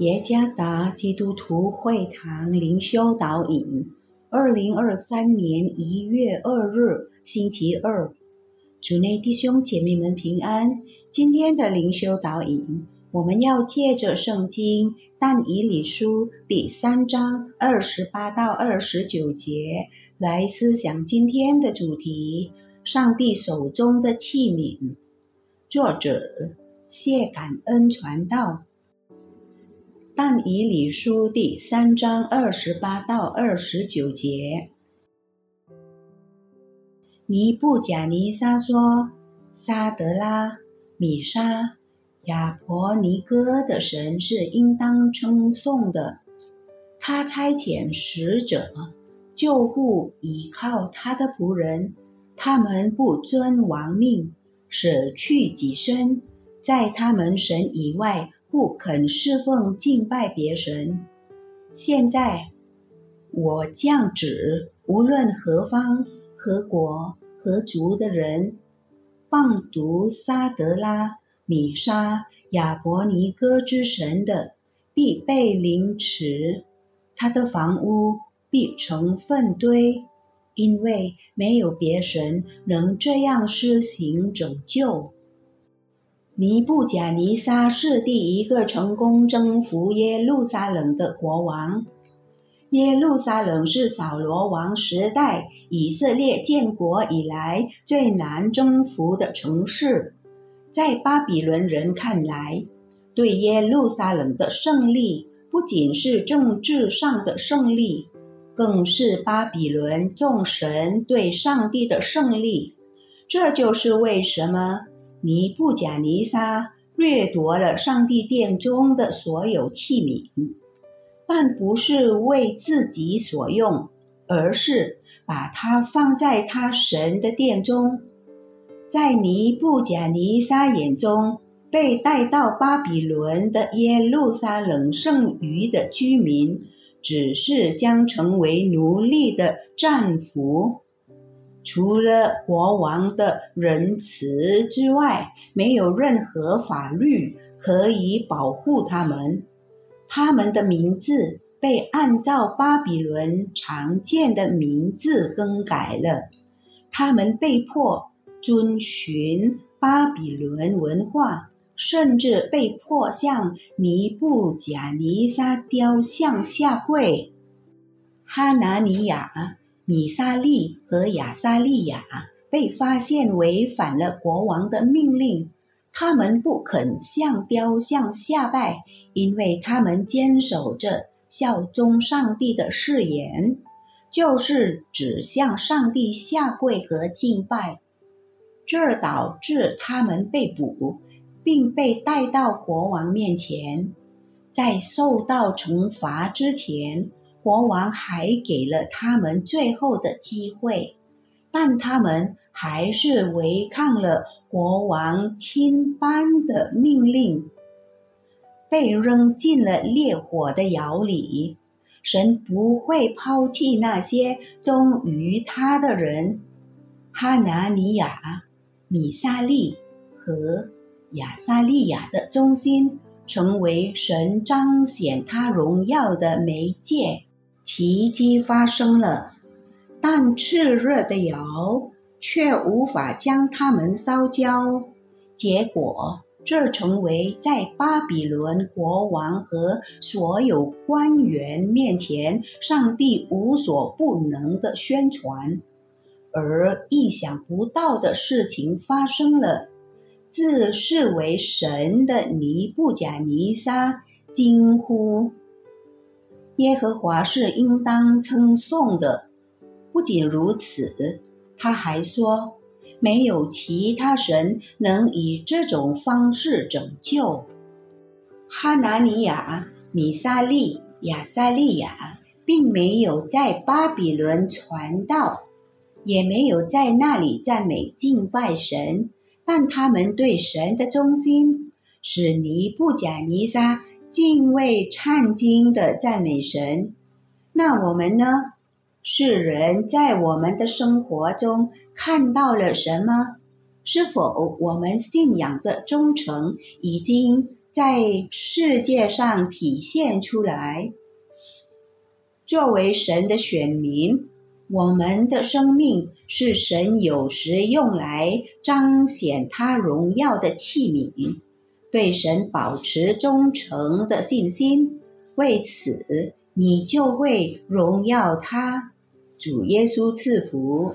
耶加达基督徒会堂灵修导引，2023年1月2日，星期二。主内弟兄姐妹们平安。今天的灵修导引，我们要借着圣经但以理书第3章28到29节来思想今天的主题：上帝手中的器皿。作者谢感恩传道。但以理书第3章28到29节，尼布甲尼撒说：沙德拉、米沙、亚伯尼哥的神是应当称颂的，他差遣使者救护倚靠他的仆人，他们不遵王命，舍去己身，在他们神以外不肯侍奉敬拜别神。现在我降旨，无论何方何国何族的人，谤读撒德拉、米沙、亚伯尼哥之神的，必被凌迟，他的房屋必成粪堆，因为没有别神能这样施行拯救。尼布甲尼撒是第一个成功征服耶路撒冷的国王。耶路撒冷是扫罗王时代以色列建国以来最难征服的城市。在巴比伦人看来，对耶路撒冷的胜利不仅是政治上的胜利，更是巴比伦众神对上帝的胜利。这就是为什么尼布甲尼撒掠夺了上帝殿中的所有器皿，但不是为自己所用，而是把它放在他神的殿中。在尼布甲尼撒眼中，被带到巴比伦的耶路撒冷剩余的居民，只是将成为奴隶的战俘。除了国王的仁慈之外，没有任何法律可以保护他们。他们的名字被按照巴比伦常见的名字更改了。他们被迫遵循巴比伦文化，甚至被迫向尼布甲尼撒雕像下跪。哈拿尼雅、米沙利和亚撒利雅被发现违反了国王的命令，他们不肯向雕像下拜，因为他们坚守着效忠上帝的誓言，就是指向上帝下跪和敬拜。这导致他们被捕，并被带到国王面前。在受到惩罚之前，国王还给了他们最后的机会，但他们还是违抗了国王亲颁的命令，被扔进了烈火的窑里。神不会抛弃那些忠于他的人。哈拿尼雅、米沙利和亚撒利雅的忠心，成为神彰显他荣耀的媒介。奇迹发生了，但炽热的窑却无法将它们烧焦。结果，这成为在巴比伦国王和所有官员面前上帝无所不能的宣传。而意想不到的事情发生了，自视为神的尼布甲尼撒惊呼：耶和华是应当称颂的。不仅如此，他还说，没有其他神能以这种方式拯救。哈拿尼雅、米沙利、亚撒利雅并没有在巴比伦传道，也没有在那里赞美敬拜神，但他们对神的忠心使尼布甲尼撒敬畏忏惊的赞美神。那我们呢？世人在我们的生活中看到了什么？是否我们信仰的忠诚已经在世界上体现出来。作为神的选民，我们的生命是神有时用来彰显他荣耀的器皿。对神保持忠诚的信心，为此你就会荣耀他。主耶稣赐福。